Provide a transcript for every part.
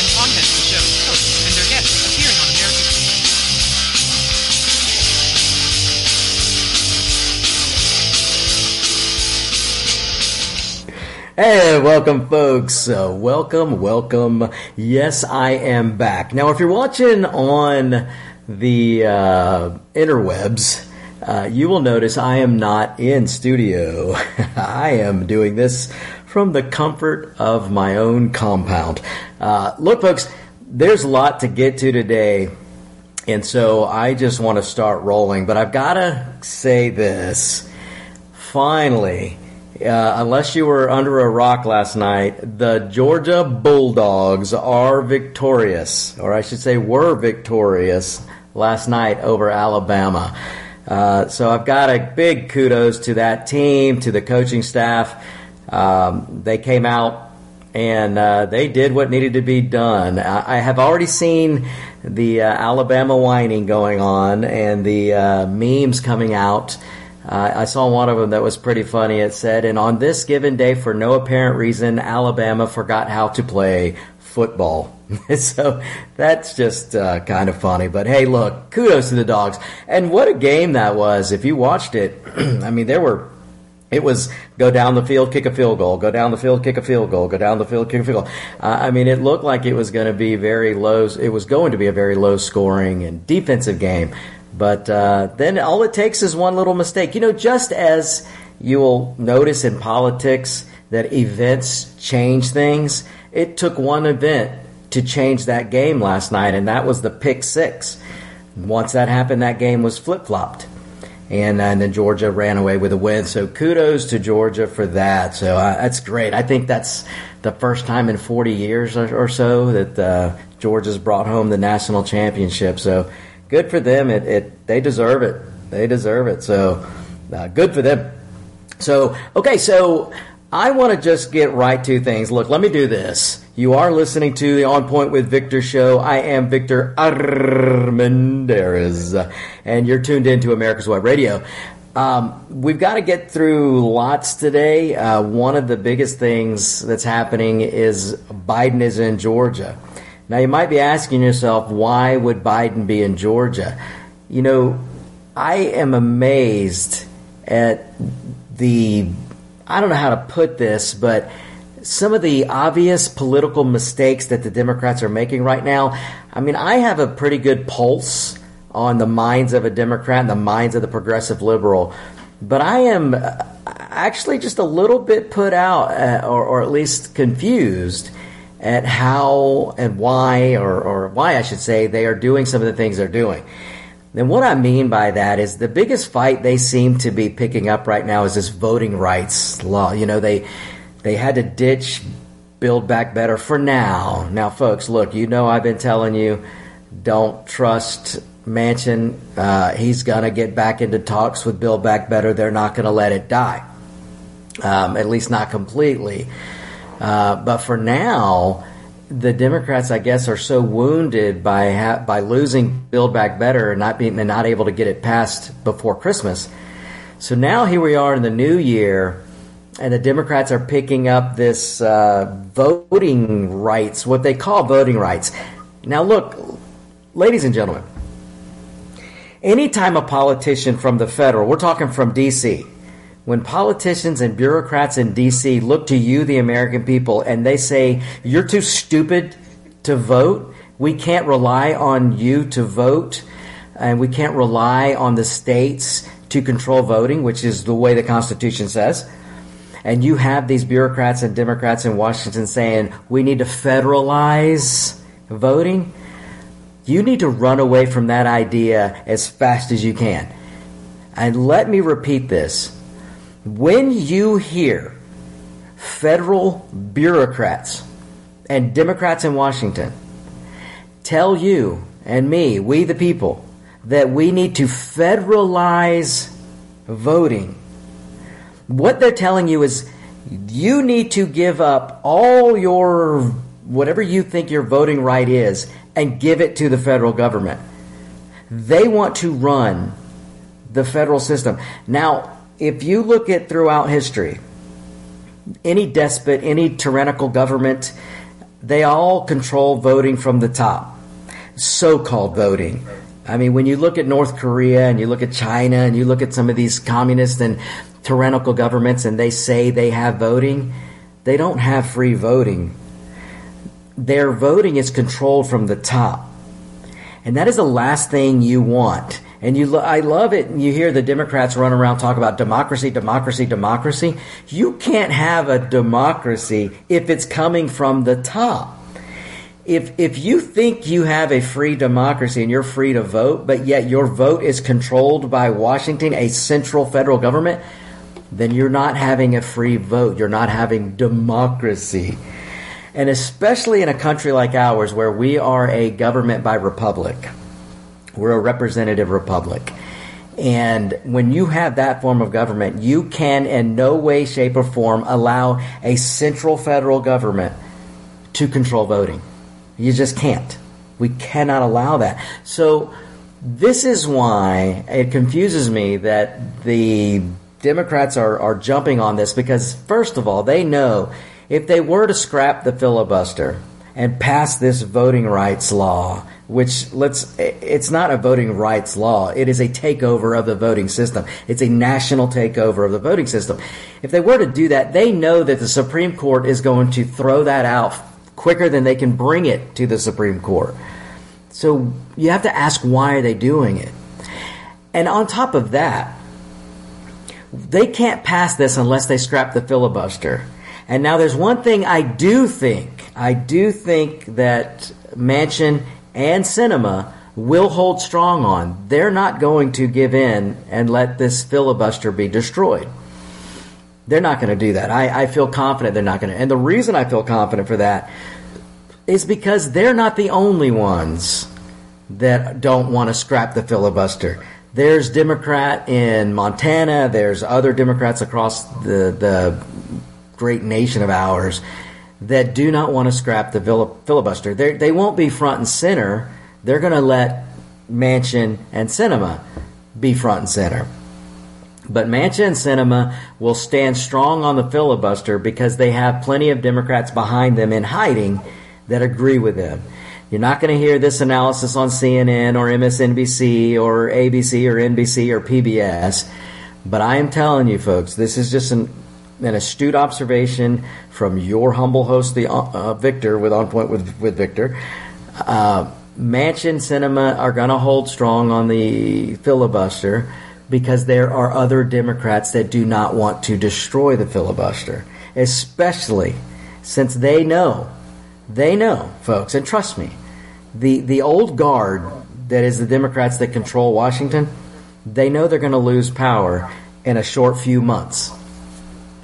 and content of the show hosts and their guests appearing on America's... Hey, welcome folks. Welcome. Yes, I am back. Now, if you're watching on the interwebs, you will notice I am not in studio. I am doing this from the comfort of my own compound. Look, folks, there's a lot to get to today, and so I just want to start rolling. But I've got to say this. Finally... unless you were under a rock last night, the Georgia Bulldogs are victorious, or I should say were victorious last night over Alabama. So I've got a big kudos to that team, to the coaching staff. They came out and they did what needed to be done. I have already seen the Alabama whining going on and the memes coming out. I saw one of them that was pretty funny. It said, and on this given day, for no apparent reason, Alabama forgot how to play football. So that's just kind of funny. But hey, look, kudos to the Dogs. And what a game that was. If you watched it, I mean, it was go down the field, kick a field goal, go down the field, kick a field goal, go down the field, kick a field goal. I mean, it looked like it was going to be very low. It was going to be a very low scoring and defensive game. But then all it takes is one little mistake. You know, just as you will notice in politics that events change things, it took one event to change that game last night, and that was the pick six. Once that happened, that game was flip-flopped. And then Georgia ran away with a win. So kudos to Georgia for that. So that's great. I think that's the first time in 40 years or so that Georgia's brought home the national championship. So... good for them. They deserve it. They deserve it. So good for them. So, okay, so I want to just get right to things. Look, let me do this. You are listening to the On Point with Victor show. I am Victor Armendariz, and you're tuned in to America's Web Radio. We've got to get through lots today. One of the biggest things that's happening is Biden is in Georgia. Now, you might be asking yourself, why would Biden be in Georgia? You know, I am amazed at I don't know how to put this, but some of the obvious political mistakes that the Democrats are making right now. I mean, I have a pretty good pulse on the minds of a Democrat and the minds of the progressive liberal, but I am actually just a little bit put out or at least confused at how and why, or why I should say, they are doing some of the things they're doing. And what I mean by that is the biggest fight they seem to be picking up right now is this voting rights law. You know, they had to ditch Build Back Better for now. Now, folks, look, you know I've been telling you, don't trust Manchin. He's going to get back into talks with Build Back Better. They're not going to let it die, at least not completely. But for now, the Democrats, I guess, are so wounded by losing Build Back Better and not able to get it passed before Christmas. So now here we are in the new year, and the Democrats are picking up this voting rights, what they call voting rights. Now, look, ladies and gentlemen, anytime a politician from the federal, we're talking from D.C., when politicians and bureaucrats in D.C. look to you, the American people, and they say, you're too stupid to vote, we can't rely on you to vote, and we can't rely on the states to control voting, which is the way the Constitution says, and you have these bureaucrats and Democrats in Washington saying, we need to federalize voting, you need to run away from that idea as fast as you can. And let me repeat this. When you hear federal bureaucrats and Democrats in Washington tell you and me, we the people, that we need to federalize voting, what they're telling you is you need to give up all your whatever you think your voting right is, and give it to the federal government. They want to run the federal system. Now, if you look at throughout history, any despot, any tyrannical government, they all control voting from the top, so-called voting. I mean, when you look at North Korea and you look at China and you look at some of these communist and tyrannical governments, and they say they have voting, they don't have free voting. Their voting is controlled from the top. And that is the last thing you want. And I love it. You hear the Democrats run around talk about democracy, democracy, democracy. You can't have a democracy if it's coming from the top. If you think you have a free democracy and you're free to vote, but yet your vote is controlled by Washington, a central federal government, then you're not having a free vote. You're not having democracy. And especially in a country like ours where we are a government by republic. We're a representative republic. And when you have that form of government, you can in no way, shape, or form allow a central federal government to control voting. You just can't. We cannot allow that. So this is why it confuses me that the Democrats are jumping on this, because, first of all, they know if they were to scrap the filibuster and pass this voting rights law, which it's not a voting rights law. It is a takeover of the voting system. It's a national takeover of the voting system. If they were to do that, they know that the Supreme Court is going to throw that out quicker than they can bring it to the Supreme Court. So you have to ask, why are they doing it? And on top of that, they can't pass this unless they scrap the filibuster. And now there's one thing I do think that Manchin and Sinema will hold strong on. They're not going to give in and let this filibuster be destroyed. They're not going to do that. I feel confident they're not going to. And the reason I feel confident for that is because they're not the only ones that don't want to scrap the filibuster. There's Democrat in Montana. There's other Democrats across the great nation of ours that do not want to scrap the filibuster. They won't be front and center. They're going to let Manchin and Sinema be front and center. But Manchin and Sinema will stand strong on the filibuster because they have plenty of Democrats behind them in hiding that agree with them. You're not going to hear this analysis on CNN or MSNBC or ABC or NBC or PBS. But I am telling you, folks, this is just an astute observation from your humble host, Victor, with On Point with Victor. Manchin, Sinema are going to hold strong on the filibuster because there are other Democrats that do not want to destroy the filibuster, especially since they know, folks, and trust me, the old guard that is the Democrats that control Washington, they know they're going to lose power in a short few months.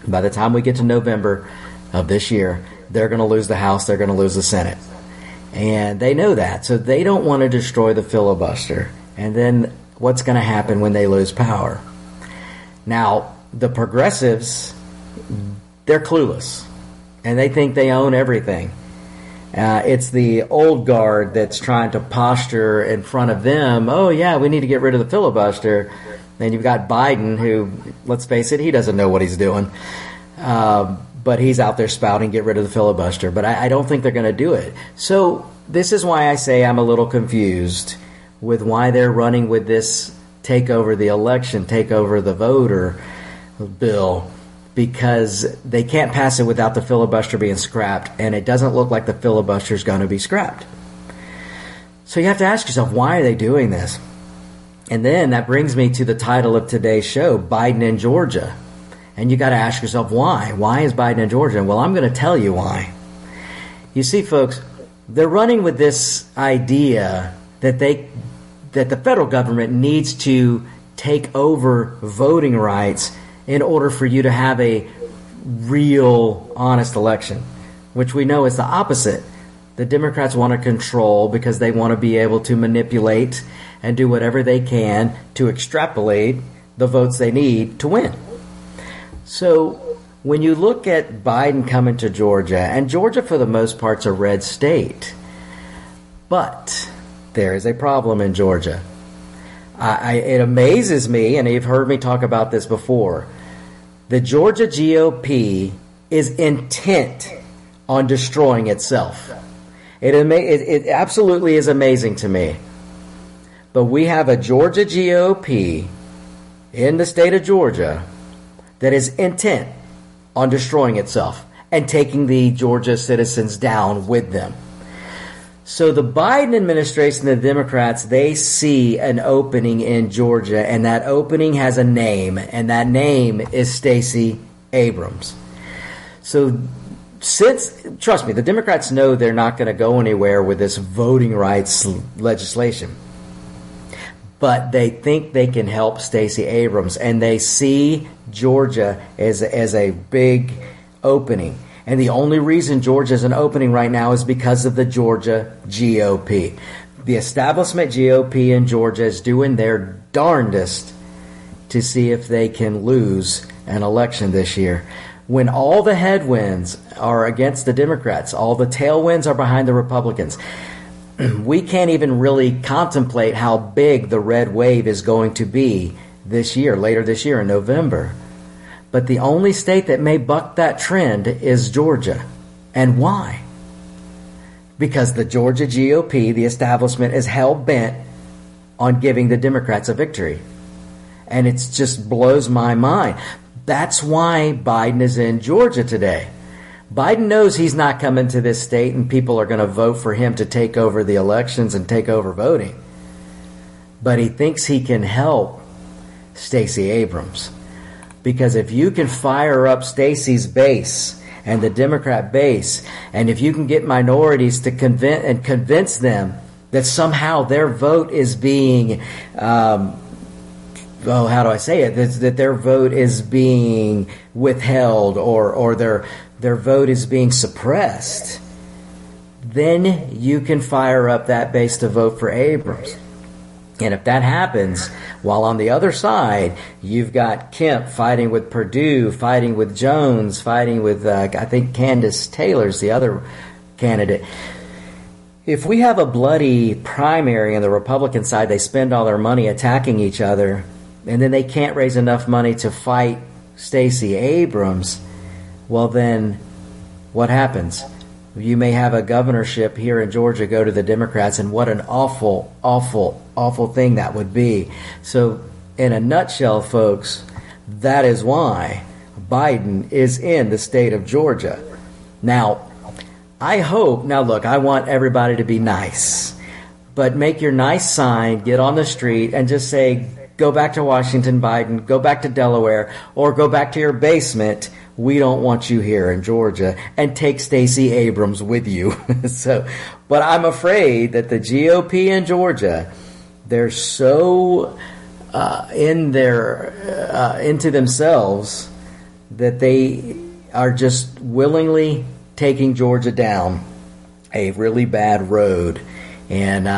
By the time we get to November of this year, they're going to lose the House, they're going to lose the Senate. And they know that, so they don't want to destroy the filibuster. And then what's going to happen when they lose power? Now, the progressives, they're clueless, and they think they own everything. It's the old guard that's trying to posture in front of them, oh yeah, we need to get rid of the filibuster. Then you've got Biden who, let's face it, he doesn't know what he's doing. But he's out there spouting, get rid of the filibuster. But I don't think they're going to do it. So this is why I say I'm a little confused with why they're running with this take over the election, take over the voter bill, because they can't pass it without the filibuster being scrapped. And it doesn't look like the filibuster is going to be scrapped. So you have to ask yourself, why are they doing this? And then that brings me to the title of today's show, Biden and Georgia. And you got to ask yourself, why? Why is Biden and Georgia? Well, I'm going to tell you why. You see, folks, they're running with this idea that the federal government needs to take over voting rights in order for you to have a real, honest election, which we know is the opposite. The Democrats want to control because they want to be able to manipulate and do whatever they can to extrapolate the votes they need to win. So when you look at Biden coming to Georgia, and Georgia for the most part's a red state, but there is a problem in Georgia. It amazes me, and you've heard me talk about this before, the Georgia GOP is intent on destroying itself. It absolutely is amazing to me. But we have a Georgia GOP in the state of Georgia that is intent on destroying itself and taking the Georgia citizens down with them. So the Biden administration, the Democrats, they see an opening in Georgia, and that opening has a name, and that name is Stacey Abrams. So since, trust me, the Democrats know they're not going to go anywhere with this voting rights legislation, but they think they can help Stacey Abrams, and they see Georgia as a big opening. And the only reason Georgia is an opening right now is because of the Georgia GOP. The establishment GOP in Georgia is doing their darndest to see if they can lose an election this year. When all the headwinds are against the Democrats, all the tailwinds are behind the Republicans, we can't even really contemplate how big the red wave is going to be this year, later this year in November. But the only state that may buck that trend is Georgia. And why? Because the Georgia GOP, the establishment, is hell-bent on giving the Democrats a victory. And it just blows my mind. That's why Biden is in Georgia today. Biden knows he's not coming to this state and people are going to vote for him to take over the elections and take over voting. But he thinks he can help Stacey Abrams. Because if you can fire up Stacey's base and the Democrat base, and if you can get minorities to convince them that somehow their vote is being, that their vote is being withheld or their vote is being suppressed, then you can fire up that base to vote for Abrams. And if that happens, while on the other side, you've got Kemp fighting with Perdue, fighting with Jones, fighting with, I think Candace Taylor's the other candidate. If we have a bloody primary on the Republican side, they spend all their money attacking each other, and then they can't raise enough money to fight Stacey Abrams, well then, what happens? You may have a governorship here in Georgia go to the Democrats, and what an awful, awful, awful thing that would be. So in a nutshell, folks, that is why Biden is in the state of Georgia. Now, I want everybody to be nice, but make your nice sign, get on the street, and just say, go back to Washington, Biden, go back to Delaware, or go back to your basement. We don't want you here in Georgia, and take Stacey Abrams with you. So, but I'm afraid that the GOP in Georgia, they're so into themselves that they are just willingly taking Georgia down a really bad road. And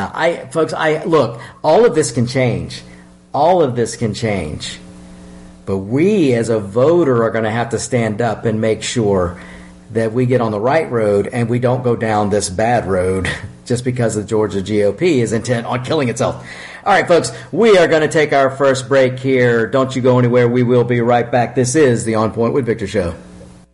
folks, all of this can change. All of this can change. But we as a voter are going to have to stand up and make sure that we get on the right road and we don't go down this bad road just because the Georgia GOP is intent on killing itself. All right, folks, we are going to take our first break here. Don't you go anywhere. We will be right back. This is the On Point with Victor Show.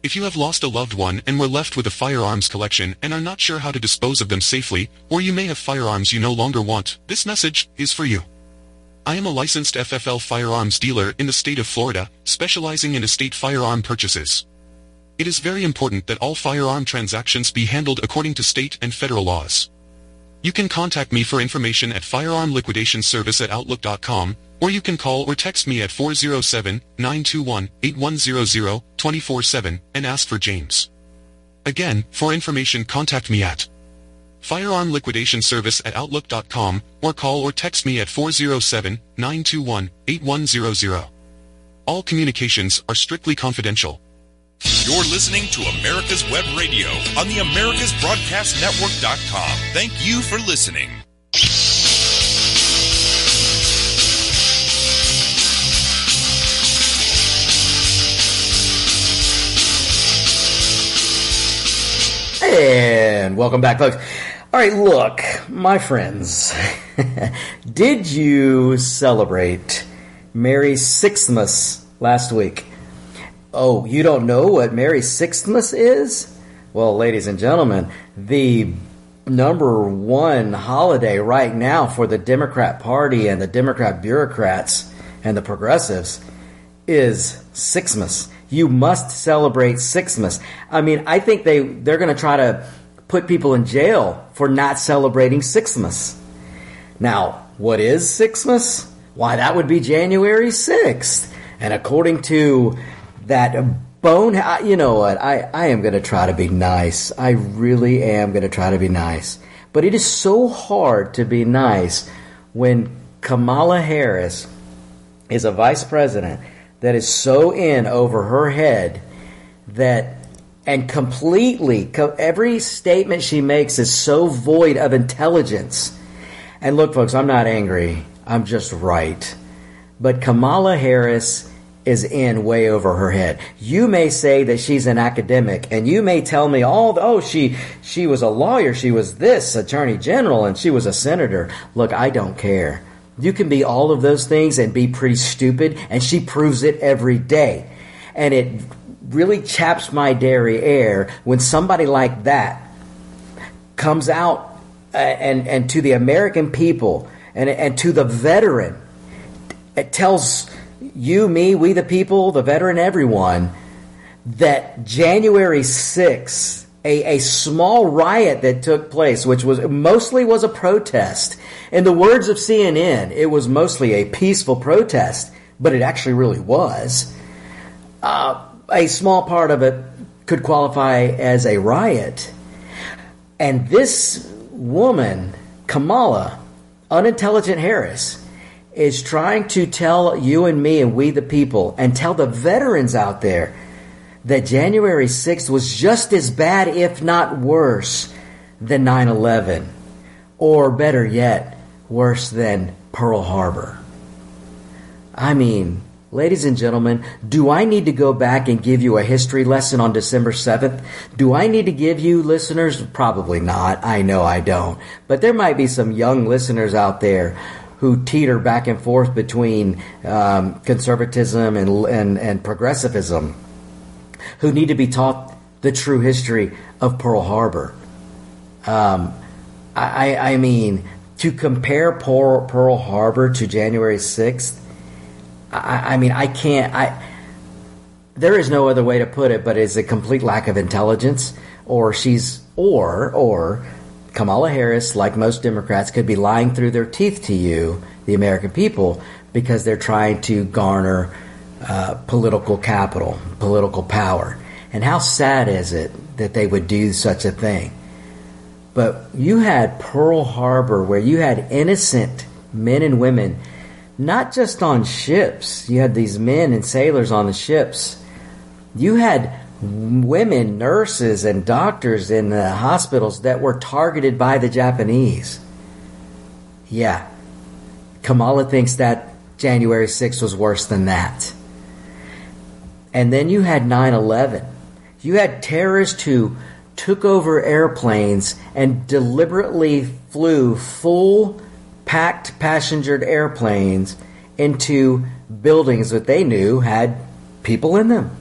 If you have lost a loved one and were left with a firearms collection and are not sure how to dispose of them safely, or you may have firearms you no longer want, this message is for you. I am a licensed FFL firearms dealer in the state of Florida, specializing in estate firearm purchases. It is very important that all firearm transactions be handled according to state and federal laws. You can contact me for information at FirearmLiquidationService@Outlook.com, or you can call or text me at 407-921-8100 24/7 and ask for James. Again, for information contact me at FirearmLiquidationService@Outlook.com, or call or text me at 407-921-8100. All communications are strictly confidential. You're listening to America's Web Radio on the AmericasBroadcastNetwork.com. Thank you for listening. And welcome back, folks. All right, look, my friends, did you celebrate Merry Sixthmas last week? Oh, you don't know what Merry Sixthmas is? Well, ladies and gentlemen, the number one holiday right now for the Democrat Party and the Democrat bureaucrats and the progressives is Sixthmas. You must celebrate Sixthmas. I mean, I think they're going to try to put people in jail for not celebrating Sixthmas. Now, what is Sixthmas? Why, that would be January 6th. And according to that bone, you know what? I am going to try to be nice. I really am going to try to be nice. But it is so hard to be nice when Kamala Harris is a vice president that is so in over her head that, and completely, every statement she makes is so void of intelligence. And look, folks, I'm not angry. I'm just right. But Kamala Harris is in way over her head. You may say that she's an academic, and you may tell me, she was a lawyer, she was this attorney general, and she was a senator. Look, I don't care. You can be all of those things and be pretty stupid, and she proves it every day. And it really chaps my derriere when somebody like that comes out and to the American people and to the veteran, it tells you, me, we the people, the veteran, everyone, that January 6th, a small riot that took place, which was mostly a protest. In the words of CNN, it was mostly a peaceful protest, but it actually really was. A small part of it could qualify as a riot. And this woman, Kamala, unintelligent Harris, is trying to tell you and me and we the people and tell the veterans out there that January 6th was just as bad, if not worse, than 9/11. Or better yet, worse than Pearl Harbor. I mean, ladies and gentlemen, do I need to go back and give you a history lesson on December 7th? Do I need to give you listeners? Probably not. I know I don't. But there might be some young listeners out there who teeter back and forth between conservatism and progressivism, who need to be taught the true history of Pearl Harbor. I mean, to compare Pearl Harbor to January 6th, I mean, I can't. There is no other way to put it, but it's a complete lack of intelligence, or Kamala Harris, like most Democrats, could be lying through their teeth to you, the American people, because they're trying to garner political capital, political power. And how sad is it that they would do such a thing? But you had Pearl Harbor, where you had innocent men and women, not just on ships. You had these men and sailors on the ships. You had women, nurses, and doctors in the hospitals that were targeted by the Japanese. Yeah, Kamala thinks that January 6th was worse than that. And then you had 9/11. You had terrorists who took over airplanes and deliberately flew full packed passenger airplanes into buildings that they knew had people in them.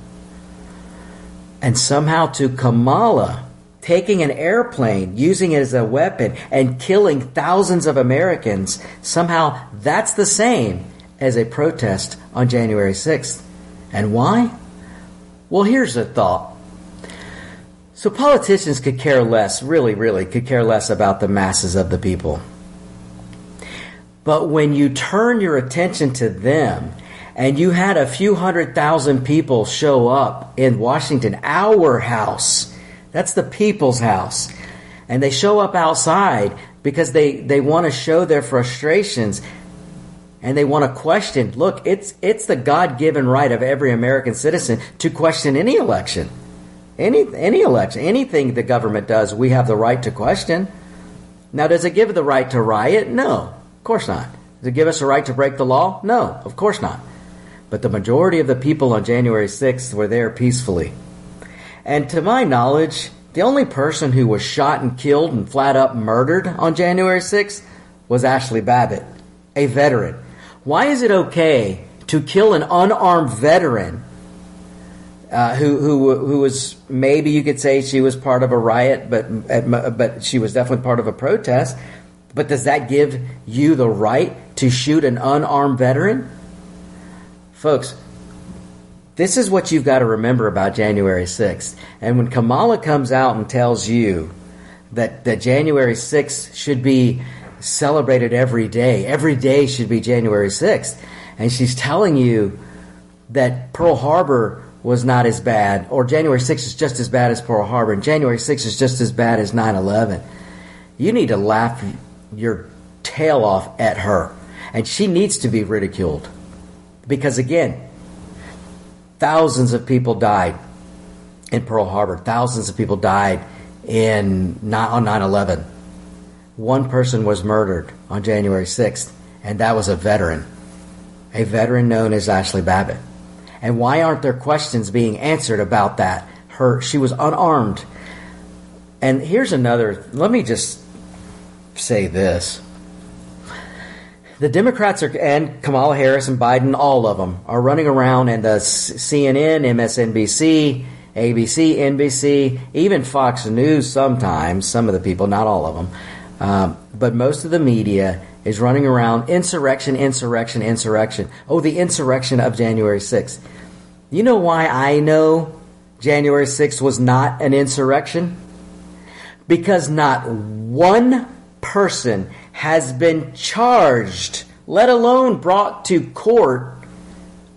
And somehow to Kamala, taking an airplane, using it as a weapon, and killing thousands of Americans, somehow that's the same as a protest on January 6th. And why? Well, here's a thought So politicians could care less, really could care less about the masses of the people. But when you turn your attention to them, and you had a few 100,000 people show up in Washington, our house, that's the people's house, and they show up outside because they want to show their frustrations and they want to question. Look, it's the God-given right of every American citizen to question any election. Any election, anything the government does, we have the right to question. Now, does it give the right to riot? No, of course not. Does it give us a right to break the law? No, of course not. But the majority of the people on January 6th were there peacefully. And to my knowledge, the only person who was shot and killed and flat up murdered on January 6th was Ashley Babbitt, a veteran. Why is it okay to kill an unarmed veteran who was, maybe you could say she was part of a riot, but she was definitely part of a protest. But does that give you the right to shoot an unarmed veteran? Folks, this is what you've got to remember about January 6th. And when Kamala comes out and tells you that January 6th should be celebrated every day should be January 6th, and she's telling you that Pearl Harbor was not as bad, or January 6th is just as bad as Pearl Harbor, and January 6th is just as bad as 9/11. You need to laugh your tail off at her, and she needs to be ridiculed. Because again, thousands of people died in Pearl Harbor. Thousands of people died on 9/11. One person was murdered on January 6th, and that was a veteran known as Ashley Babbitt. And why aren't there questions being answered about that? She was unarmed. And here's another. Let me just say this. The Democrats and Kamala Harris and Biden, all of them, are running around, and the CNN, MSNBC, ABC, NBC, even Fox News sometimes, some of the people, not all of them, but most of the media is running around insurrection. Oh, the insurrection of January 6th. You know why I know January 6th was not an insurrection? Because not one person has been charged, let alone brought to court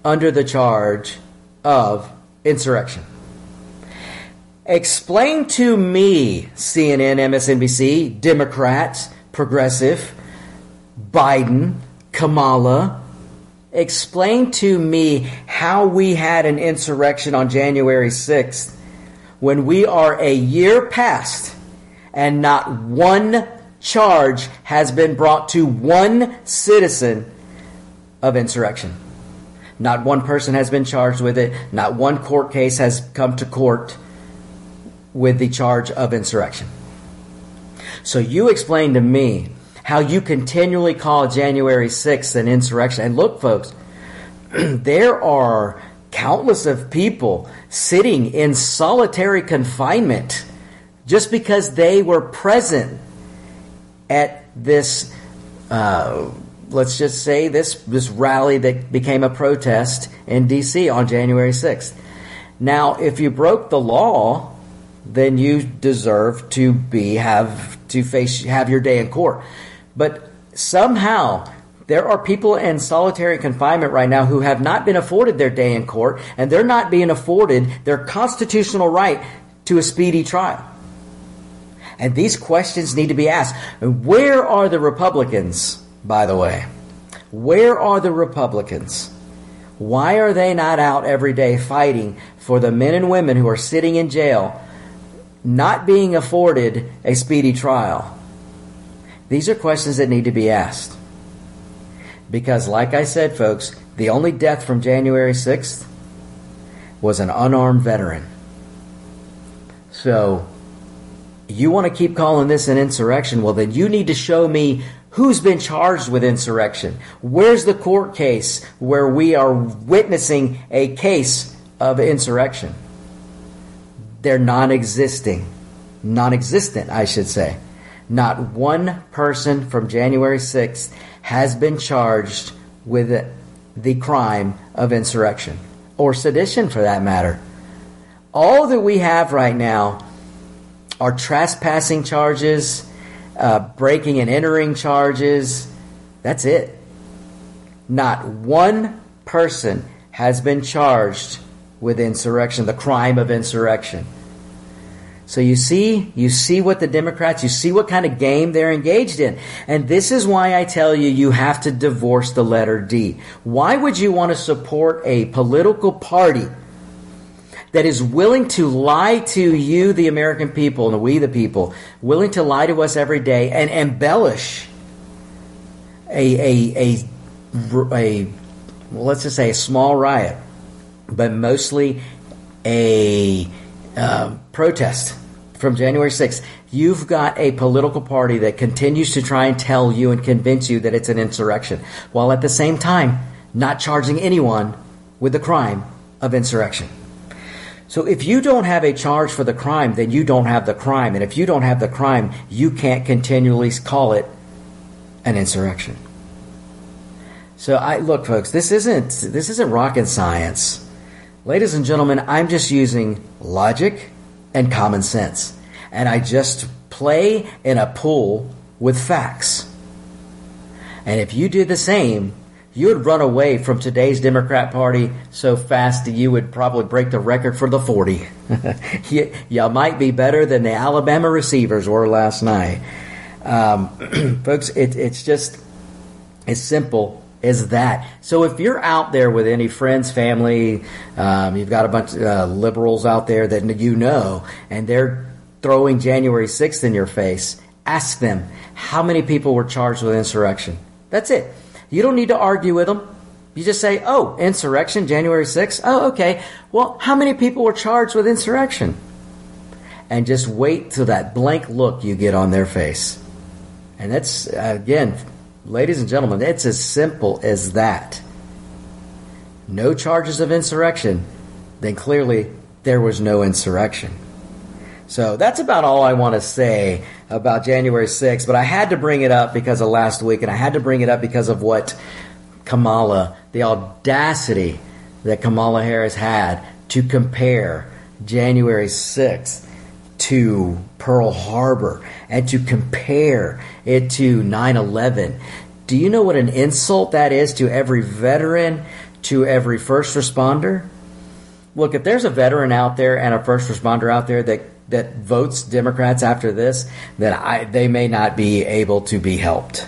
under the charge of insurrection. Explain to me, CNN, MSNBC, Democrats, progressive, Biden, Kamala, explain to me how we had an insurrection on January 6th when we are a year past and not one charge has been brought to one citizen of insurrection. Not one person has been charged with it. Not one court case has come to court with the charge of insurrection. So you explain to me how you continually call January 6th an insurrection. And look, folks, there are countless of people sitting in solitary confinement just because they were present at this, let's just say, this rally that became a protest in D.C. on January 6th. Now, if you broke the law, then you deserve to have your day in court. But somehow there are people in solitary confinement right now who have not been afforded their day in court, and they're not being afforded their constitutional right to a speedy trial. And these questions need to be asked. Where are the Republicans, by the way? Where are the Republicans? Why are they not out every day fighting for the men and women who are sitting in jail, not being afforded a speedy trial? These are questions that need to be asked. Because, like I said, folks, the only death from January 6th was an unarmed veteran. So, you want to keep calling this an insurrection? Well, then you need to show me who's been charged with insurrection. Where's the court case where we are witnessing a case of insurrection? They're non-existent, I should say. Not one person from January 6th has been charged with the crime of insurrection or sedition, for that matter. All that we have right now are trespassing charges, breaking and entering charges. That's it. Not one person has been charged with insurrection, the crime of insurrection. So you see what the Democrats, you see what kind of game they're engaged in. And this is why I tell you, you have to divorce the letter D. Why would you want to support a political party that is willing to lie to you, the American people, and we, the people, willing to lie to us every day and embellish well, let's just say a small riot, but mostly a protest from January 6th. You've got a political party that continues to try and tell you and convince you that it's an insurrection, while at the same time not charging anyone with the crime of insurrection. So if you don't have a charge for the crime, then you don't have the crime. And if you don't have the crime, you can't continually call it an insurrection. So look, folks, this isn't rocket science. Ladies and gentlemen, I'm just using logic and common sense. And I just play in a pool with facts. And if you do the same, you would run away from today's Democrat Party so fast that you would probably break the record for the 40. Y'all might be better than the Alabama receivers were last night. Folks, it's just as simple as that. So if you're out there with any friends, family, you've got a bunch of liberals out there that you know, and they're throwing January 6th in your face, ask them how many people were charged with insurrection. That's it. You don't need to argue with them. You just say, oh, insurrection, January 6th. Oh, okay. Well, how many people were charged with insurrection? And just wait till that blank look you get on their face. And that's, again, ladies and gentlemen, it's as simple as that. No charges of insurrection, then clearly there was no insurrection. So that's about all I want to say about January 6th, but I had to bring it up because of last week, and I had to bring it up because of what Kamala, the audacity that Kamala Harris had to compare January 6th to Pearl Harbor and to compare it to 9/11. Do you know what an insult that is to every veteran, to every first responder? Look, if there's a veteran out there and a first responder out there that votes Democrats after this, then they may not be able to be helped.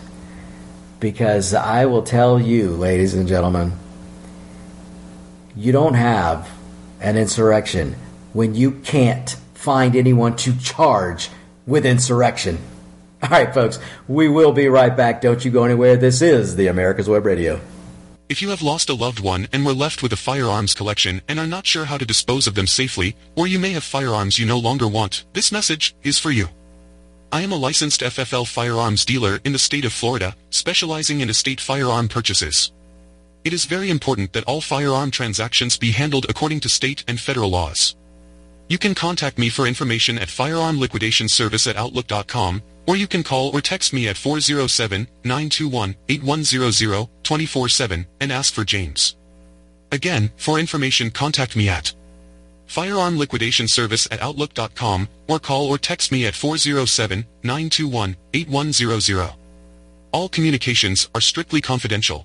Because I will tell you, ladies and gentlemen, you don't have an insurrection when you can't find anyone to charge with insurrection. All right, folks, we will be right back. Don't you go anywhere. This is the America's Web Radio. If you have lost a loved one and were left with a firearms collection and are not sure how to dispose of them safely, or you may have firearms you no longer want, this message is for you. I am a licensed FFL firearms dealer in the state of Florida, specializing in estate firearm purchases. It is very important that all firearm transactions be handled according to state and federal laws. You can contact me for information at FirearmLiquidationService@Outlook.com, or you can call or text me at 407-921-8100 24/7 and ask for James. Again, for information, contact me at FirearmLiquidationService@Outlook.com, or call or text me at 407-921-8100. All communications are strictly confidential.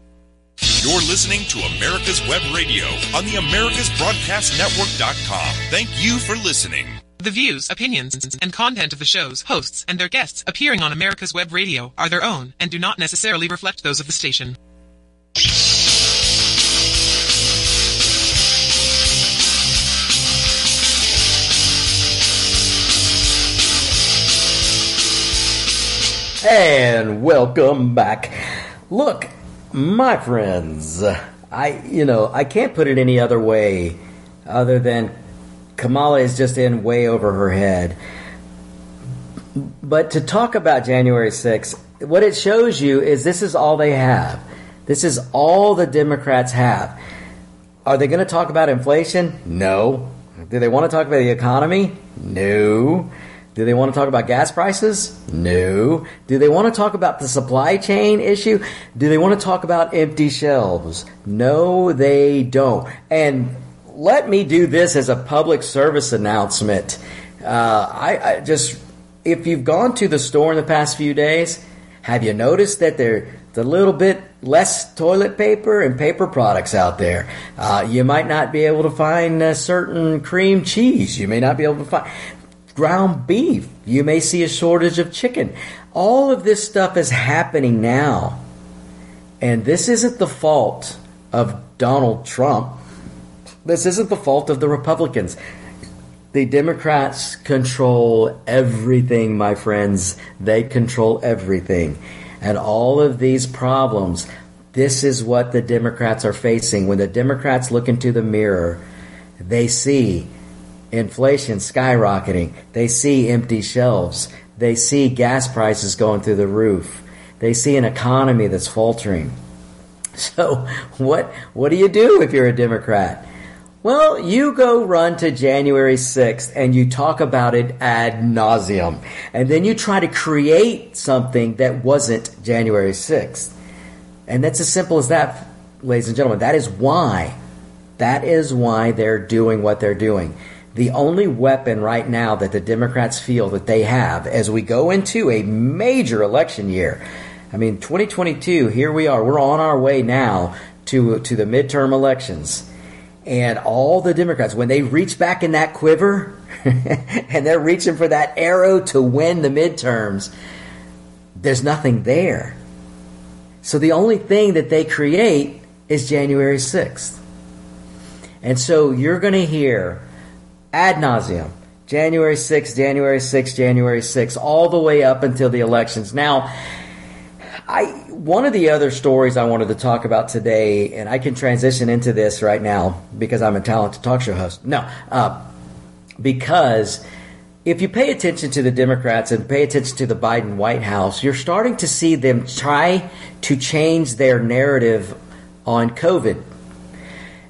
You're listening to America's Web Radio on the AmericasBroadcastNetwork.com. Thank you for listening. The views, opinions, and content of the show's hosts and their guests appearing on America's Web Radio are their own and do not necessarily reflect those of the station. And welcome back. Look, my friends, I can't put it any other way other than Kamala is just in way over her head. But to talk about January 6th, what it shows you is this is all they have. This is all the Democrats have. Are they going to talk about inflation? No. Do they want to talk about the economy? No. Do they want to talk about gas prices? No. Do they want to talk about the supply chain issue? Do they want to talk about empty shelves? No, they don't. And let me do this as a public service announcement. I just... If you've gone to the store in the past few days, have you noticed that there's a little bit less toilet paper and paper products out there? You might not be able to find a certain cream cheese. You may not be able to find ground beef. You may see a shortage of chicken. All of this stuff is happening now. And this isn't the fault of Donald Trump. This isn't the fault of the Republicans. The Democrats control everything, my friends. They control everything. And all of these problems, this is what the Democrats are facing. When the Democrats look into the mirror, they see inflation skyrocketing. They see empty shelves. They see gas prices going through the roof. They see an economy that's faltering. So what do you do if you're a Democrat? Well, you go run to January 6th and you talk about it ad nauseum. And then you try to create something that wasn't January 6th. And that's as simple as that, ladies and gentlemen. That is why they're doing what they're doing. The only weapon right now that the Democrats feel that they have as we go into a major election year. I mean, 2022, here we are. We're on our way now to the midterm elections. And all the Democrats, when they reach back in that quiver and they're reaching for that arrow to win the midterms, there's nothing there. So the only thing that they create is January 6th. And so you're going to hear ad nauseum, January 6th, January 6th, January 6th, all the way up until the elections. Now, one of the other stories I wanted to talk about today, and I can transition into this right now because I'm a talented talk show host. No, because if you pay attention to the Democrats and pay attention to the Biden White House, you're starting to see them try to change their narrative on COVID.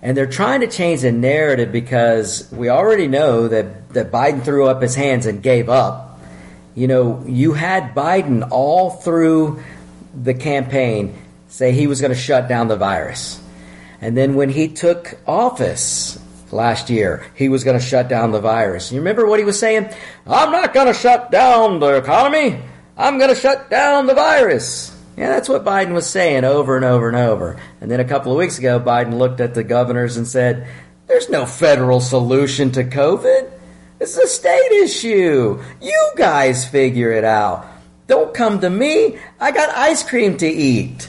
And they're trying to change the narrative because we already know that Biden threw up his hands and gave up. You know, you had Biden all through the campaign say he was going to shut down the virus. And then when he took office last year, he was going to shut down the virus. You remember what he was saying? I'm not going to shut down the economy. I'm going to shut down the virus. Yeah, that's what Biden was saying over and over and over. And then a couple of weeks ago, Biden looked at the governors and said, there's no federal solution to COVID. It's a state issue. You guys figure it out. Don't come to me. I got ice cream to eat.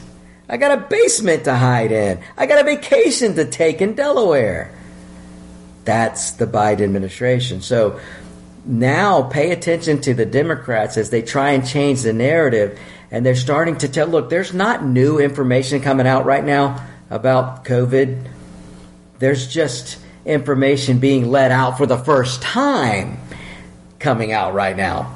I got a basement to hide in. I got a vacation to take in Delaware. That's the Biden administration. So now pay attention to the Democrats as they try and change the narrative. And they're starting to tell, look, there's not new information coming out right now about COVID. There's just information being let out for the first time coming out right now.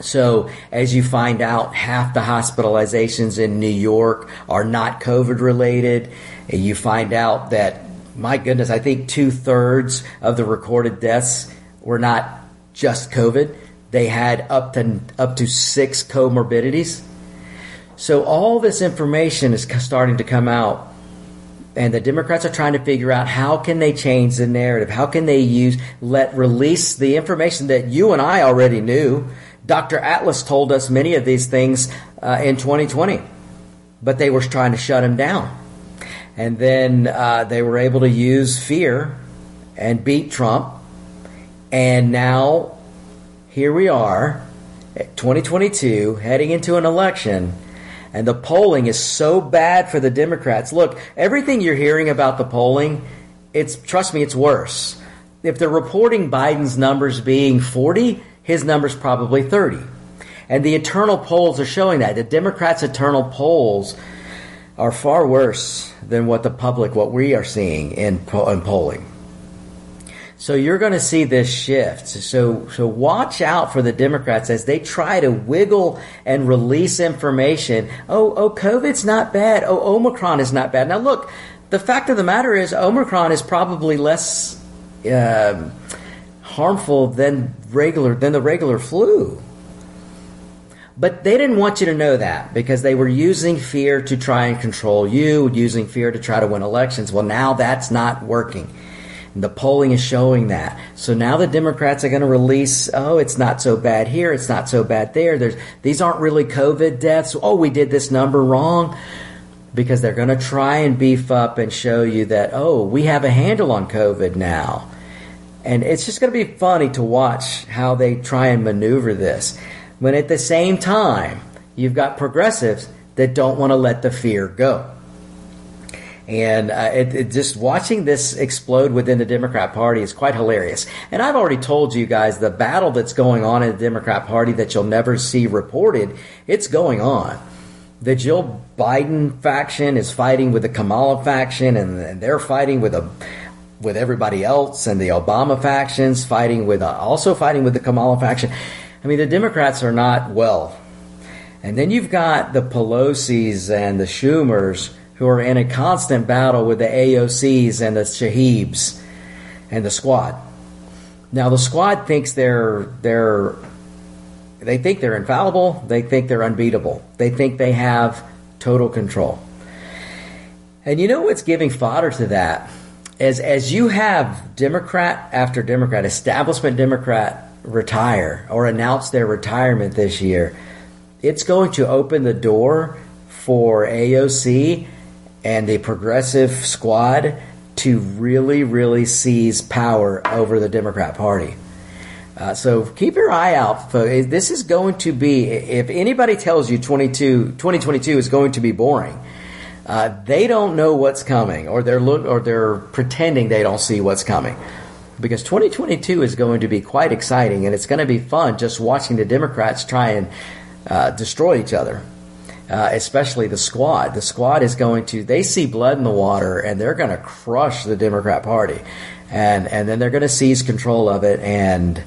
So as you find out, half the hospitalizations in New York are not COVID related. And you find out that, my goodness, I think 2/3 of the recorded deaths were not just COVID. They had up to 6 comorbidities. So all this information is starting to come out. And the Democrats are trying to figure out how can they change the narrative? How can they release the information that you and I already knew? Dr. Atlas told us many of these things in 2020, but they were trying to shut him down. And then they were able to use fear and beat Trump. And now here we are at 2022 heading into an election. And the polling is so bad for the Democrats. Look, everything you're hearing about the polling, trust me, it's worse. If they're reporting Biden's numbers being 40, his number's probably 30. And the internal polls are showing that. The Democrats' internal polls are far worse than what we are seeing in polling. So you're going to see this shift. So watch out for the Democrats as they try to wiggle and release information. Oh, COVID's not bad. Oh, Omicron is not bad. Now, look, the fact of the matter is Omicron is probably less harmful than the regular flu. But they didn't want you to know that because they were using fear to try and control you, using fear to try to win elections. Well, now that's not working. The polling is showing that. So now the Democrats are going to release, oh, it's not so bad here. It's not so bad there. These aren't really COVID deaths. Oh, we did this number wrong. Because they're going to try and beef up and show you that, oh, we have a handle on COVID now. And it's just going to be funny to watch how they try and maneuver this. When at the same time, you've got progressives that don't want to let the fear go. And just watching this explode within the Democrat Party is quite hilarious. And I've already told you guys the battle that's going on in the Democrat Party that you'll never see reported, it's going on. The Jill Biden faction is fighting with the Kamala faction, and they're fighting with everybody else, and the Obama faction's fighting with also fighting with the Kamala faction. I mean, the Democrats are not well. And then you've got the Pelosi's and the Schumer's who are in a constant battle with the AOCs and the Shaheebs and the Squad. Now the Squad thinks they think they're infallible, they think they're unbeatable, they think they have total control. And you know what's giving fodder to that? As you have Democrat after Democrat, establishment Democrat retire or announce their retirement this year, it's going to open the door for AOC and the progressive Squad to really, really seize power over the Democrat Party. So keep your eye out. This is going to be, if anybody tells you 2022 is going to be boring, they don't know what's coming, or they're pretending they don't see what's coming. Because 2022 is going to be quite exciting, and it's going to be fun just watching the Democrats try and destroy each other. Especially the Squad. The Squad is going to, they see blood in the water, and they're going to crush the Democrat Party. And then they're going to seize control of it. And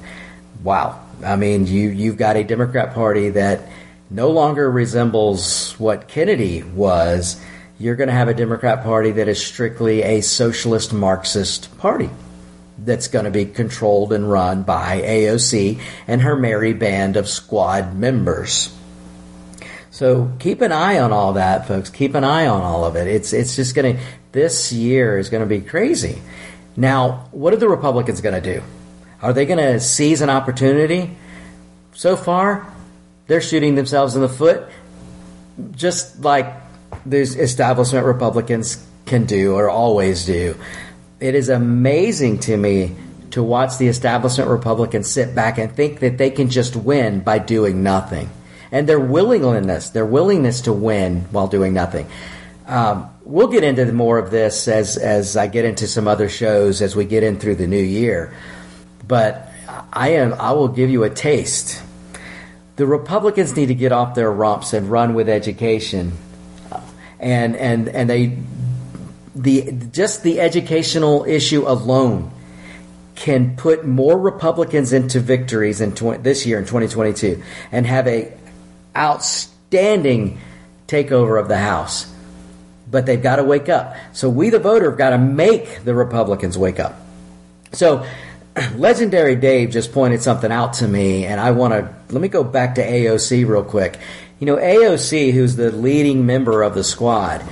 wow, I mean, you've got a Democrat Party that no longer resembles what Kennedy was. You're going to have a Democrat Party that is strictly a socialist Marxist party that's going to be controlled and run by AOC and her merry band of Squad members. So keep an eye on all that, folks. Keep an eye on all of it. It's just going to, this year is going to be crazy. Now, what are the Republicans going to do? Are they going to seize an opportunity? So far, they're shooting themselves in the foot, just like these establishment Republicans can do or always do. It is amazing to me to watch the establishment Republicans sit back and think that they can just win by doing nothing. And their willingness to win while doing nothing. We'll get into more of this as I get into some other shows as we get in through the new year. But I will give you a taste. The Republicans need to get off their rumps and run with education. And the educational issue alone can put more Republicans into victories this year in 2022 and have a outstanding takeover of the House. But they've got to wake up. So we, the voter, have got to make the Republicans wake up. So Legendary Dave just pointed something out to me, and let me go back to AOC real quick. You know, AOC, who's the leading member of the Squad,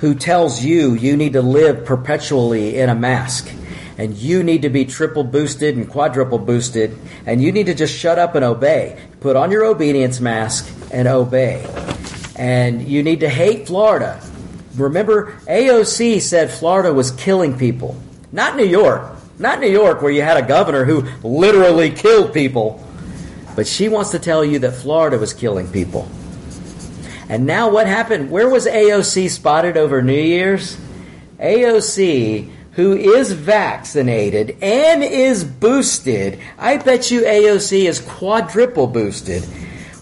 who tells you need to live perpetually in a mask, and you need to be triple boosted and quadruple boosted, and you need to just shut up and obey. Put on your obedience mask and obey. And you need to hate Florida. Remember, AOC said Florida was killing people. Not New York. Not New York, where you had a governor who literally killed people. But she wants to tell you that Florida was killing people. And now what happened? Where was AOC spotted over New Year's? AOC, who is vaccinated and is boosted. I bet you AOC is quadruple boosted.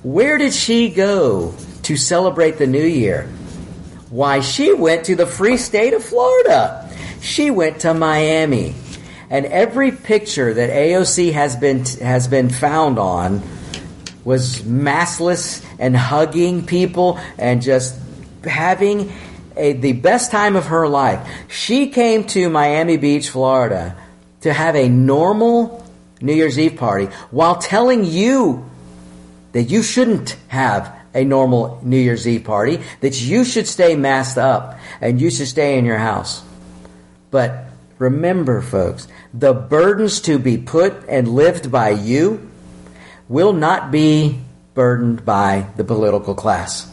Where did she go to celebrate the new year? Why, she went to the free state of Florida. She went to Miami. And every picture that AOC has been found on was maskless and hugging people and just having the best time of her life. She came to Miami Beach, Florida to have a normal New Year's Eve party while telling you that you shouldn't have a normal New Year's Eve party, that you should stay masked up and you should stay in your house. But remember, folks, the burdens to be put and lived by you will not be burdened by the political class.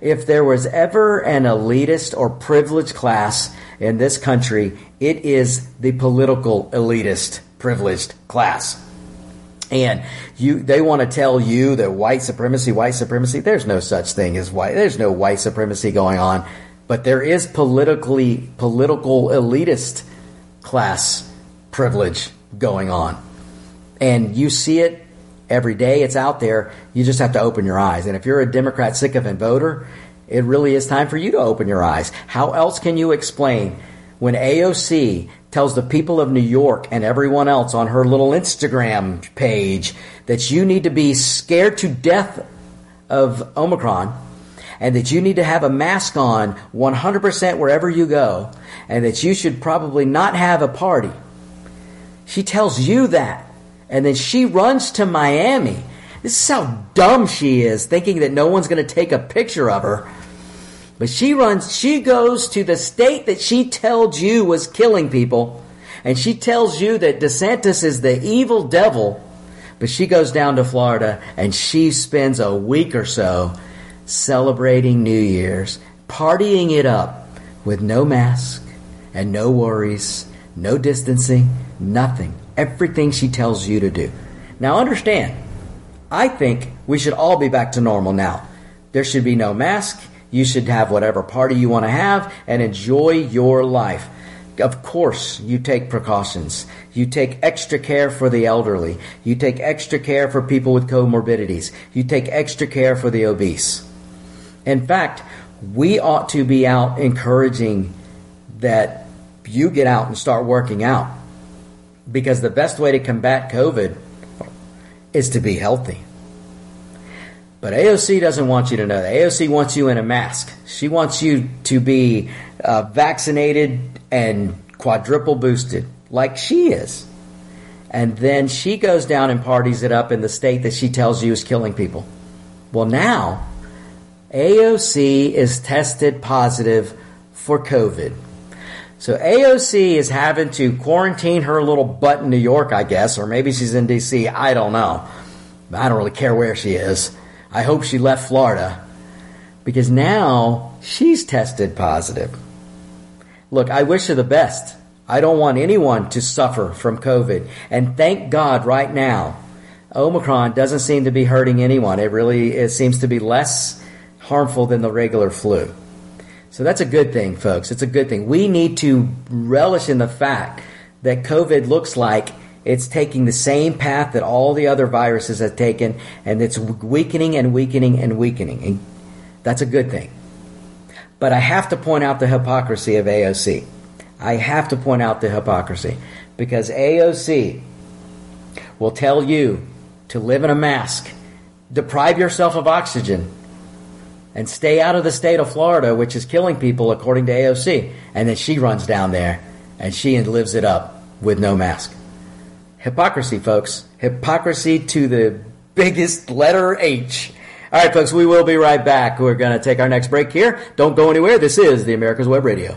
If there was ever an elitist or privileged class in this country, it is the political elitist privileged class. And they want to tell you that white supremacy, there's no such thing as white. There's no white supremacy going on. But there is political elitist class privilege going on. And you see it every day. It's out there. You just have to open your eyes. And if you're a Democrat sycophant voter, it really is time for you to open your eyes. How else can you explain when AOC tells the people of New York and everyone else on her little Instagram page that you need to be scared to death of Omicron and that you need to have a mask on 100% wherever you go and that you should probably not have a party? She tells you that, and then she runs to Miami. This is how dumb she is, thinking that no one's going to take a picture of her. But she goes to the state that she told you was killing people, and she tells you that DeSantis is the evil devil, but she goes down to Florida and she spends a week or so celebrating New Year's, partying it up with no mask and no worries, no distancing, nothing. Everything she tells you to do. Now understand, I think we should all be back to normal now. There should be no mask. You should have whatever party you want to have and enjoy your life. Of course, you take precautions. You take extra care for the elderly. You take extra care for people with comorbidities. You take extra care for the obese. In fact, we ought to be out encouraging that you get out and start working out. Because the best way to combat COVID is to be healthy. But AOC doesn't want you to know that. AOC wants you in a mask. She wants you to be vaccinated and quadruple boosted like she is. And then she goes down and parties it up in the state that she tells you is killing people. Well, now AOC is tested positive for COVID. So AOC is having to quarantine her little butt in New York, I guess, or maybe she's in D.C. I don't know. I don't really care where she is. I hope she left Florida because now she's tested positive. Look, I wish her the best. I don't want anyone to suffer from COVID. And thank God right now, Omicron doesn't seem to be hurting anyone. It seems to be less harmful than the regular flu. So that's a good thing, folks. It's a good thing. We need to relish in the fact that COVID looks like it's taking the same path that all the other viruses have taken, and it's weakening and weakening and weakening. And that's a good thing. But I have to point out the hypocrisy of AOC. I have to point out the hypocrisy because AOC will tell you to live in a mask, deprive yourself of oxygen, and stay out of the state of Florida, which is killing people, according to AOC. And then she runs down there, and she lives it up with no mask. Hypocrisy, folks. Hypocrisy to the biggest letter H. All right, folks, we will be right back. We're going to take our next break here. Don't go anywhere. This is the America's Web Radio.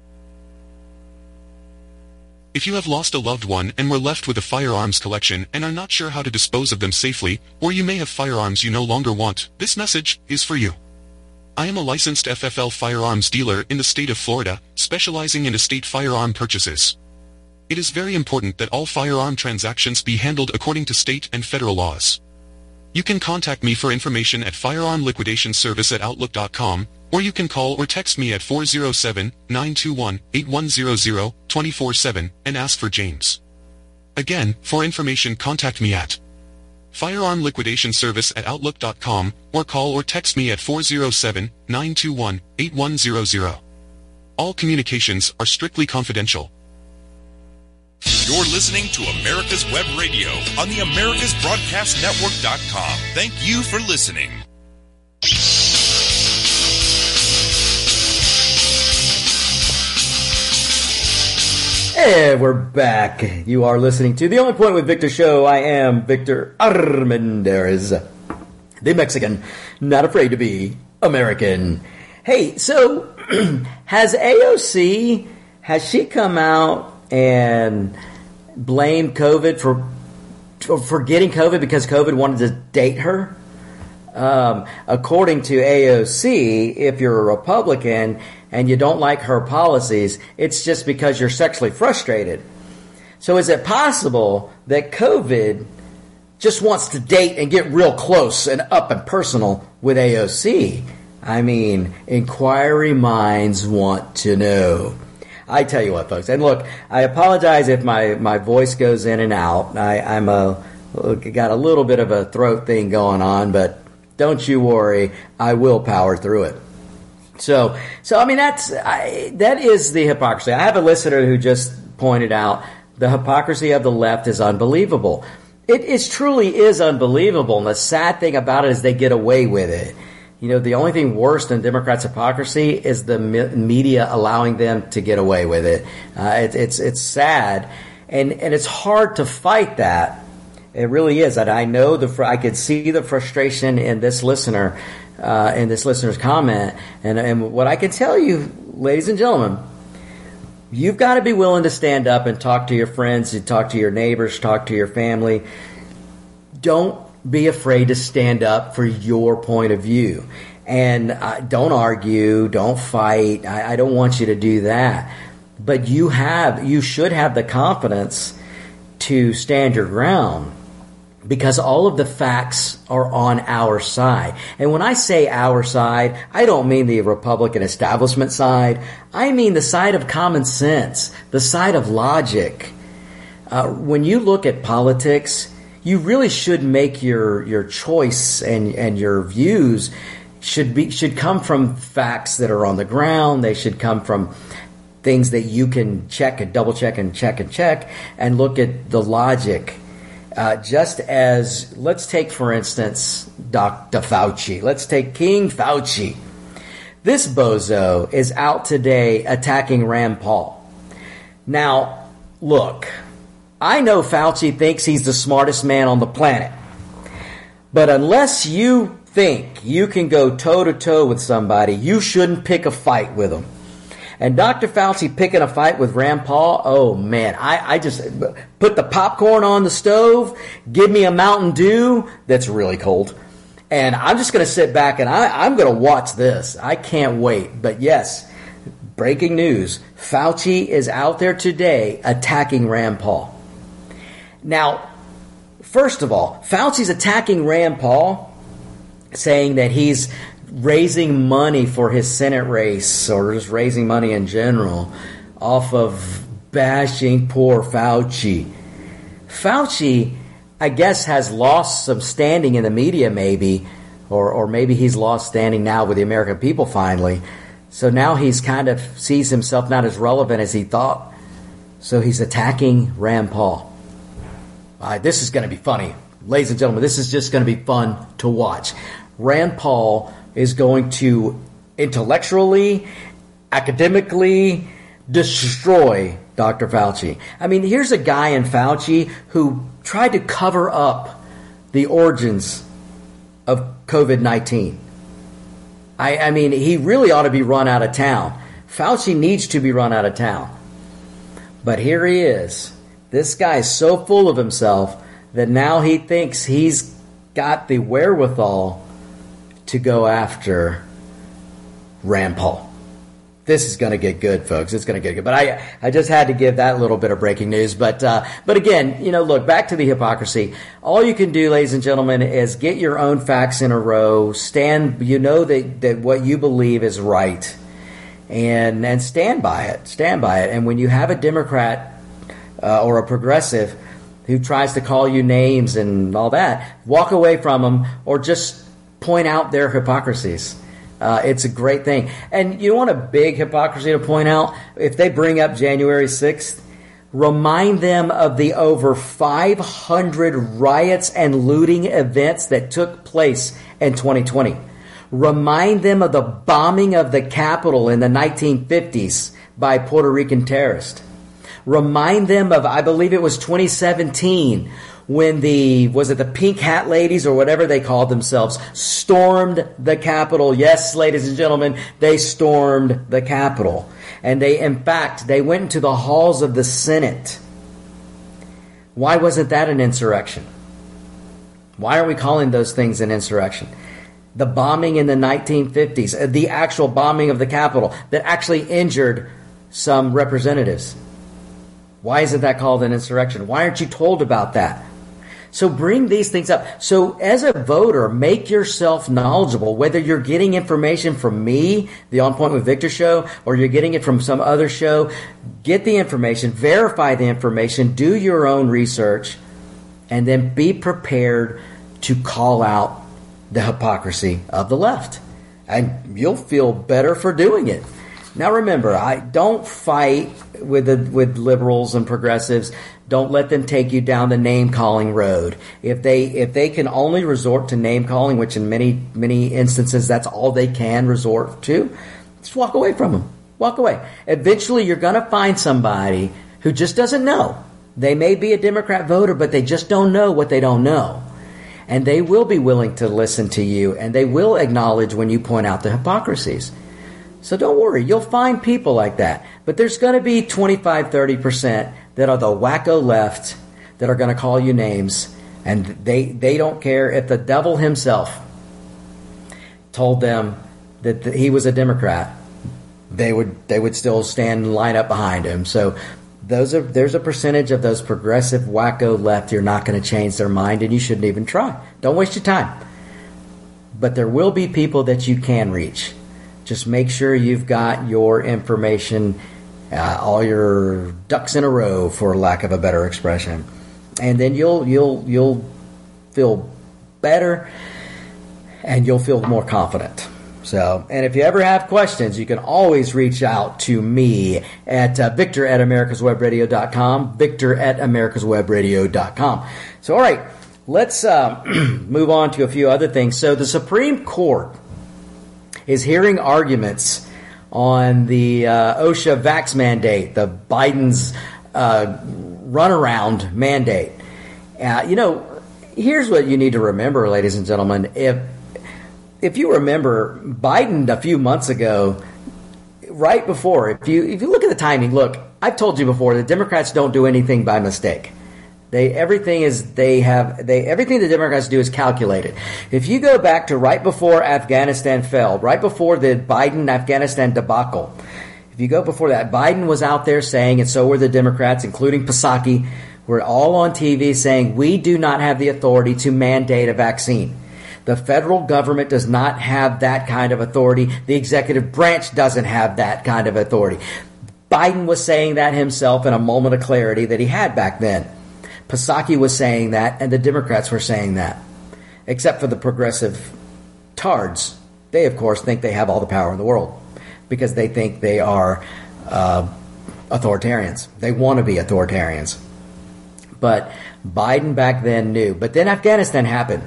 If you have lost a loved one and were left with a firearms collection and are not sure how to dispose of them safely, or you may have firearms you no longer want, this message is for you. I am a licensed FFL firearms dealer in the state of Florida, specializing in estate firearm purchases. It is very important that all firearm transactions be handled according to state and federal laws. You can contact me for information at FirearmLiquidationService@Outlook.com, or you can call or text me at 407-921-8100 24/7 and ask for James. Again, for information contact me at FirearmLiquidationService@Outlook.com, or call or text me at 407-921-8100. All communications are strictly confidential. You're listening to America's Web Radio on the AmericasBroadcastNetwork.com. Thank you for listening. Hey, we're back. You are listening to the On Point with Victor show. I am Victor Armendariz, the Mexican, not afraid to be American. Hey, so has AOC, has she come out and blamed COVID for getting COVID because COVID wanted to date her? According to AOC, if you're a Republican and you don't like her policies, it's just because you're sexually frustrated. So is it possible that COVID just wants to date and get real close and up and personal with AOC? I mean, inquiry minds want to know. I tell you what, folks, and look, I apologize if my voice goes in and out. I got a little bit of a throat thing going on, but don't you worry, I will power through it. So I mean, that is the hypocrisy. I have a listener who just pointed out the hypocrisy of the left is unbelievable. It truly is unbelievable, and the sad thing about it is they get away with it. You know, the only thing worse than Democrats' hypocrisy is the media allowing them to get away with it. It's sad, and it's hard to fight that. It really is. And I know I could see the frustration in this listener, in this listener's comment. And what I can tell you, ladies and gentlemen, you've got to be willing to stand up and talk to your friends, and talk to your neighbors, talk to your family. Don't be afraid to stand up for your point of view. And don't argue, don't fight. I don't want you to do that. But you should have the confidence to stand your ground, because all of the facts are on our side. And when I say our side, I don't mean the Republican establishment side. I mean the side of common sense, the side of logic. When you look at politics, you really should make your choice, and your views should come from facts that are on the ground. They should come from things that you can check and double check and check and check and look at the logic. Just as, let's take, for instance, Dr. Fauci. Let's take King Fauci. This bozo is out today attacking Rand Paul. Now, look, I know Fauci thinks he's the smartest man on the planet. But unless you think you can go toe-to-toe with somebody, you shouldn't pick a fight with them. And Dr. Fauci picking a fight with Rand Paul, oh man, I just put the popcorn on the stove, give me a Mountain Dew that's really cold, and I'm just going to sit back and I'm going to watch this. I can't wait. But yes, breaking news, Fauci is out there today attacking Rand Paul. Now, first of all, Fauci's attacking Rand Paul, saying that he's raising money for his Senate race, or just raising money in general, off of bashing poor Fauci. Fauci, I guess, has lost some standing in the media, maybe, or maybe he's lost standing now with the American people finally. So now he's kind of sees himself not as relevant as he thought. So he's attacking Rand Paul. All right, this is going to be funny. Ladies and gentlemen, this is just going to be fun to watch. Rand Paul is going to intellectually, academically destroy Dr. Fauci. I mean, here's a guy in Fauci who tried to cover up the origins of COVID-19. I mean, he really ought to be run out of town. Fauci needs to be run out of town. But here he is. This guy is so full of himself that now he thinks he's got the wherewithal to go after Rand Paul. This is going to get good, folks. It's going to get good. But I just had to give that little bit of breaking news. But again, you know, look, back to the hypocrisy. All you can do, ladies and gentlemen, is get your own facts in a row. Stand, you know, that what you believe is right, and stand by it. Stand by it. And when you have a Democrat or a progressive who tries to call you names and all that, walk away from them or just point out their hypocrisies. It's a great thing. And you want a big hypocrisy to point out? If they bring up January 6th, remind them of the over 500 riots and looting events that took place in 2020. Remind them of the bombing of the Capitol in the 1950s by Puerto Rican terrorists. Remind them of, I believe it was 2017, when the pink hat ladies or whatever they called themselves stormed the Capitol. Yes, ladies and gentlemen, they stormed the Capitol. And they went into the halls of the Senate. Why wasn't that an insurrection? Why are we calling those things an insurrection? The bombing in the 1950s, the actual bombing of the Capitol that actually injured some representatives. Why isn't that called an insurrection? Why aren't you told about that? So bring these things up. So as a voter, make yourself knowledgeable, whether you're getting information from me, the On Point with Victor show, or you're getting it from some other show. Get the information, verify the information, do your own research, and then be prepared to call out the hypocrisy of the left. And you'll feel better for doing it. Now remember, I don't fight with liberals and progressives. Don't let them take you down the name-calling road. If they can only resort to name-calling, which in many instances that's all they can resort to, just walk away from them. Walk away. Eventually you're going to find somebody who just doesn't know. They may be a Democrat voter, but they just don't know what they don't know. And they will be willing to listen to you, and they will acknowledge when you point out the hypocrisies. So don't worry, you'll find people like that. But there's going to be 25-30% that are the wacko left that are going to call you names, and they don't care if the devil himself told them that he was a Democrat. They would still stand and line up behind him. So there's a percentage of those progressive wacko left you're not going to change their mind, and you shouldn't even try. Don't waste your time. But there will be people that you can reach. Just make sure you've got your information, all your ducks in a row, for lack of a better expression, and then you'll feel better and you'll feel more confident. So, and if you ever have questions, you can always reach out to me at Victor at AmericasWebRadio.com, Victor at AmericasWebRadio.com. So, all right, let's move on to a few other things. So, the Supreme Court is hearing arguments on the OSHA vax mandate, the Biden's runaround mandate. You know, here's what you need to remember, ladies and gentlemen. If you remember, Biden a few months ago, right before, if you look at the timing, look, I've told you before, the Democrats don't do anything by mistake. Everything the Democrats do is calculated. If you go back to right before Afghanistan fell, right before the Biden-Afghanistan debacle, if you go before that, Biden was out there saying, and so were the Democrats, including Psaki, were all on TV saying, we do not have the authority to mandate a vaccine. The federal government does not have that kind of authority. The executive branch doesn't have that kind of authority. Biden was saying that himself in a moment of clarity that he had back then. Psaki was saying that, and the Democrats were saying that, except for the progressive tards. They, of course, think they have all the power in the world because they think they are authoritarians. They want to be authoritarians. But Biden back then knew. But then Afghanistan happened.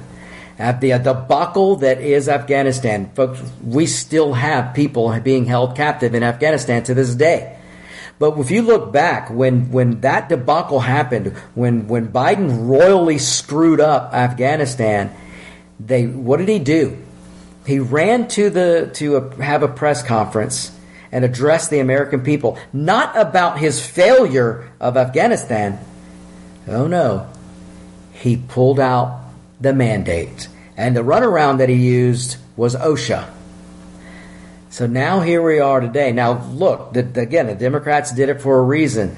At the debacle that is Afghanistan, folks, we still have people being held captive in Afghanistan to this day. But if you look back, when that debacle happened, when Biden royally screwed up Afghanistan, what did he do? He ran to have a press conference and address the American people, not about his failure of Afghanistan. Oh no, he pulled out the mandate, and the runaround that he used was OSHA. So now here we are today. Now, look, again, the Democrats did it for a reason.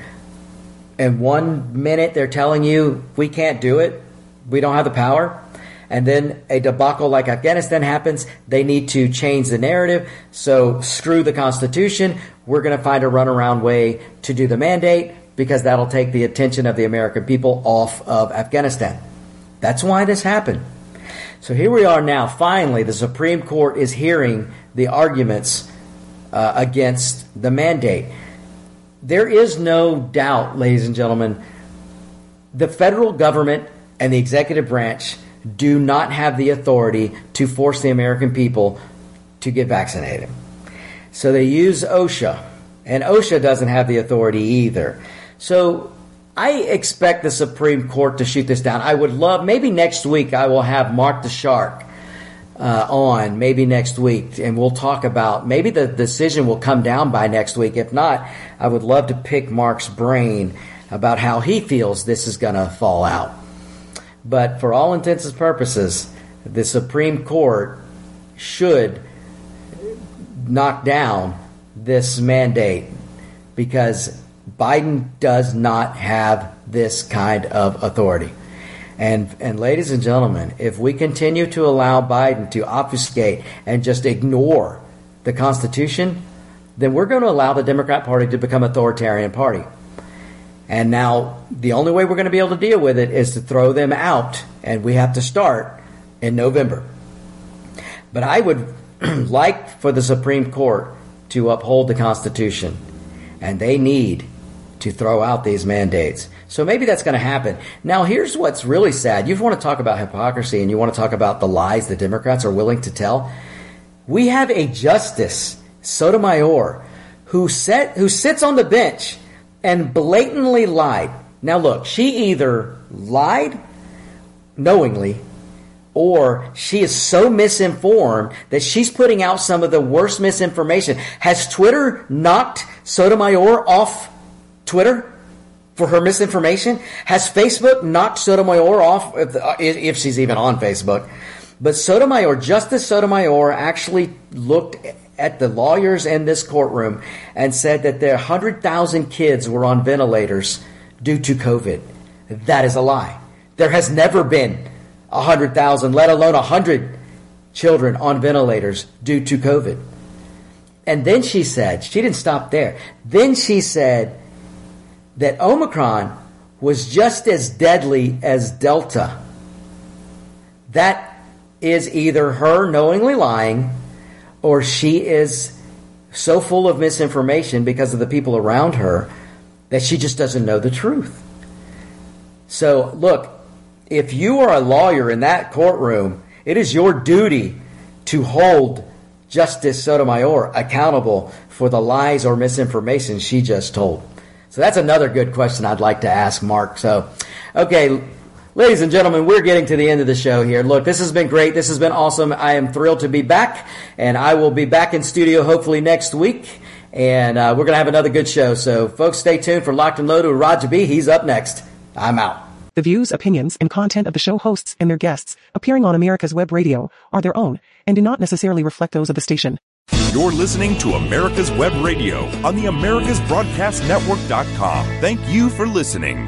And one minute they're telling you, we can't do it. We don't have the power. And then a debacle like Afghanistan happens. They need to change the narrative. So screw the Constitution. We're going to find a runaround way to do the mandate because that'll take the attention of the American people off of Afghanistan. That's why this happened. So here we are now. Finally, the Supreme Court is hearing the arguments against the mandate. There is no doubt, ladies and gentlemen, the federal government and the executive branch do not have the authority to force the American people to get vaccinated. So they use OSHA, and OSHA doesn't have the authority either. So I expect the Supreme Court to shoot this down. I would love, maybe next week I will have Mark the Shark on, maybe next week, and we'll talk about, maybe the decision will come down by next week. If not, I would love to pick Mark's brain about how he feels this is going to fall out. But for all intents and purposes, the Supreme Court should knock down this mandate because Biden does not have this kind of authority. And ladies and gentlemen, if we continue to allow Biden to obfuscate and just ignore the Constitution, then we're going to allow the Democrat Party to become an authoritarian party. And now the only way we're going to be able to deal with it is to throw them out, and we have to start in November. But I would like for the Supreme Court to uphold the Constitution, and they need to throw out these mandates. So maybe that's going to happen. Now, here's what's really sad. You want to talk about hypocrisy, and you want to talk about the lies the Democrats are willing to tell. We have a Justice Sotomayor who sits on the bench and blatantly lied. Now look, she either lied knowingly or she is so misinformed that she's putting out some of the worst misinformation. Has Twitter knocked Sotomayor off Twitter for her misinformation? Has Facebook knocked Sotomayor off, if she's even on Facebook? But Sotomayor, Justice Sotomayor, actually looked at the lawyers in this courtroom and said that their 100,000 kids were on ventilators due to COVID. That is a lie. There has never been 100,000, let alone 100 children on ventilators due to COVID. And then she said, she didn't stop there. Then she said that Omicron was just as deadly as Delta. That is either her knowingly lying or she is so full of misinformation because of the people around her that she just doesn't know the truth. So, look, if you are a lawyer in that courtroom, it is your duty to hold Justice Sotomayor accountable for the lies or misinformation she just told. So that's another good question I'd like to ask Mark. So, okay, ladies and gentlemen, we're getting to the end of the show here. Look, this has been great. This has been awesome. I am thrilled to be back, and I will be back in studio hopefully next week, and we're going to have another good show. So, folks, stay tuned for Locked and Loaded with Roger B. He's up next. I'm out. The views, opinions, and content of the show hosts and their guests appearing on America's Web Radio are their own and do not necessarily reflect those of the station. You're listening to America's Web Radio on the AmericasBroadcastNetwork.com. Thank you for listening.